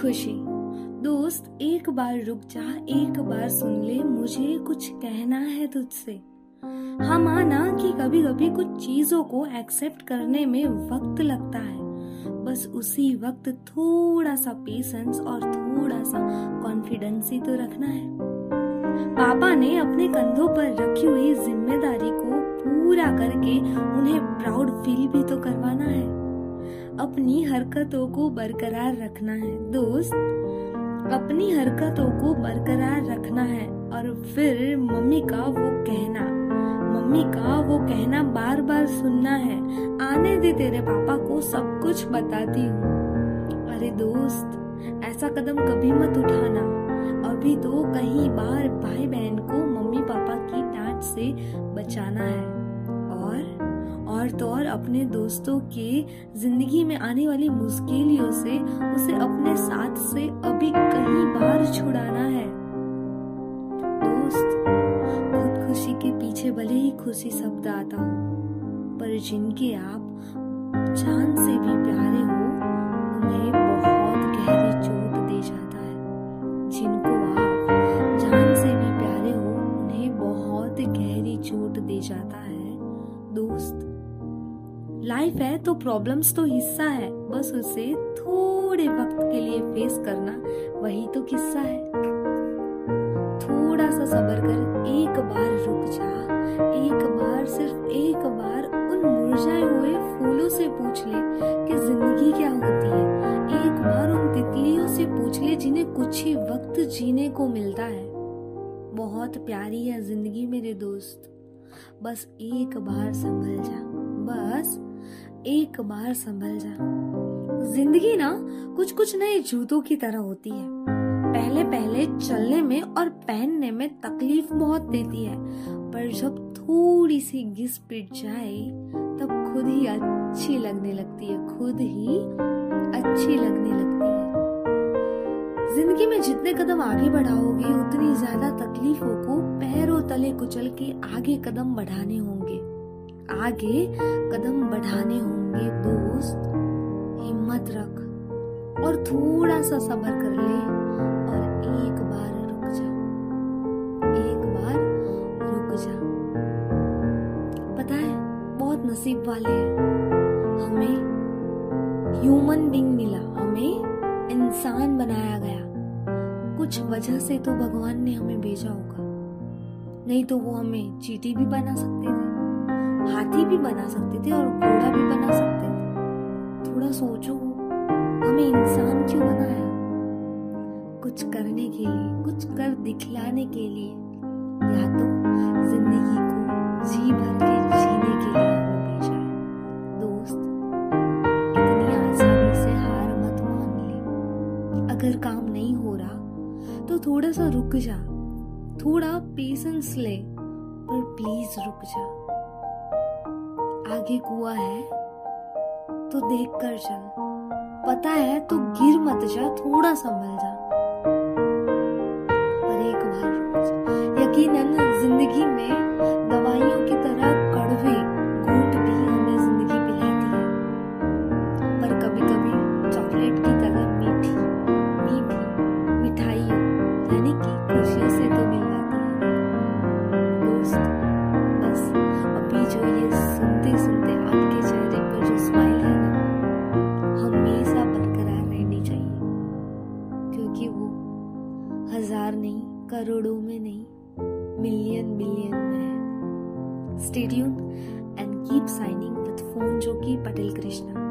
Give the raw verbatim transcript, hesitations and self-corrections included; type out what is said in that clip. खुशी। दोस्त एक बार रुक जा, एक बार सुन ले, मुझे कुछ कहना है तुझसे। हाँ माना कि कभी कभी कुछ चीजों को एक्सेप्ट करने में वक्त लगता है, बस उसी वक्त थोड़ा सा पेशेंस और थोड़ा सा कॉन्फिडेंस ही तो रखना है। पापा ने अपने कंधों पर रखी हुई जिम्मेदारी को पूरा करके उन्हें प्राउड फील भी तो करवाना है, अपनी हरकतों को बरकरार रखना है। दोस्त अपनी हरकतों को बरकरार रखना है और फिर मम्मी का वो कहना मम्मी का वो कहना बार बार सुनना है, आने दे तेरे पापा को, सब कुछ बताती हूँ। अरे दोस्त ऐसा कदम कभी मत उठाना। अभी तो कई बार भाई बहन को मम्मी पापा की डांट से बचाना है और और तो और अपने दोस्तों की जिंदगी में आने वाली मुश्किलों से उसे अपने साथ से अभी कई बार छुड़ाना है। दोस्त खुदकुशी के पीछे भले ही खुशी शब्द आता हो, पर जिनके आप जान से भी प्यारे हो उन्हें बहुत गहरी चोट दे जाता है। जिनको आप जान से भी प्यारे हो उन्हें बहुत गहरी चोट दे जाता है। दोस्त लाइफ है तो प्रॉब्लम्स तो हिस्सा है, बस उसे थोड़े वक्त के लिए फेस करना वही तो किस्सा है। थोड़ा सा सब्र कर, एक बार रुक जा, एक बार सिर्फ एक बार उन मुरझाए हुए फूलों से पूछ ले कि जिंदगी क्या होती है। एक बार उन तितलियों से पूछ ले जिन्हें कुछ ही वक्त जीने को मिलता है। बहुत प्यारी है जिंदगी मेरे दोस्त, बस एक बार संभल जा, बस एक बार संभल जा। जिंदगी ना कुछ कुछ नए जूतों की तरह होती है, पहले पहले चलने में और पहनने में तकलीफ बहुत देती है, पर जब थोड़ी सी घिस पिट जाए तब खुद ही अच्छी लगने लगती है, खुद ही अच्छी लगने लगती है। जिंदगी में जितने कदम आगे बढ़ाओगे उतनी ज्यादा तकलीफों को पैरों तले कुचल के आगे कदम बढ़ाने होंगे, आगे कदम बढ़ाने होंगे। दोस्त हिम्मत रख और थोड़ा सा सब्र कर ले और एक बार रुक जा, एक बार रुक जा। पता है बहुत नसीब वाले हैं, हमें ह्यूमन बींग मिला, हमें इंसान बनाया गया। कुछ वजह से तो भगवान ने हमें भेजा होगा, नहीं तो वो हमें चींटी भी बना सकते थे, हाथी भी बना सकते थे और घोड़ा भी बना सकते थे। थोड़ा सोचो, हमें इंसान क्यों बनाया? कुछ करने के लिए, कुछ कर दिखलाने के लिए, या तो जिंदगी को जी भर के जीने के लिए हमें भेजा है। दोस्त इतनी आसानी से हार मत मान ले। अगर काम नहीं हो रहा तो थोड़ा सा रुक जा, थोड़ा पेशेंस ले, पर प्लीज रुक जा। आगे कुआ है तो देख कर चल, पता है तो गिर मत जा, थोड़ा संभल जा, पर एक बार रुक जा। यकीनन जिंदगी में दवाइयों की तरह कड़वे घूंट भी हमें जिंदगी पिलाती है, पर कभी कभी चॉकलेट की तरह मीठी मीठी मिठाइयों यानी कि खुशियों से तो मिलवाती है। दोस्त बस अभी जो ये सुनते सुनते आपके चेहरे पर जो स्माइल है ना, हमेशा बरकरार रहनी चाहिए, क्योंकि वो हजार नहीं, करोड़ों में नहीं, मिलियन बिलियन में है। Stay tuned and keep signing with phone जो कि पटेल कृष्णा।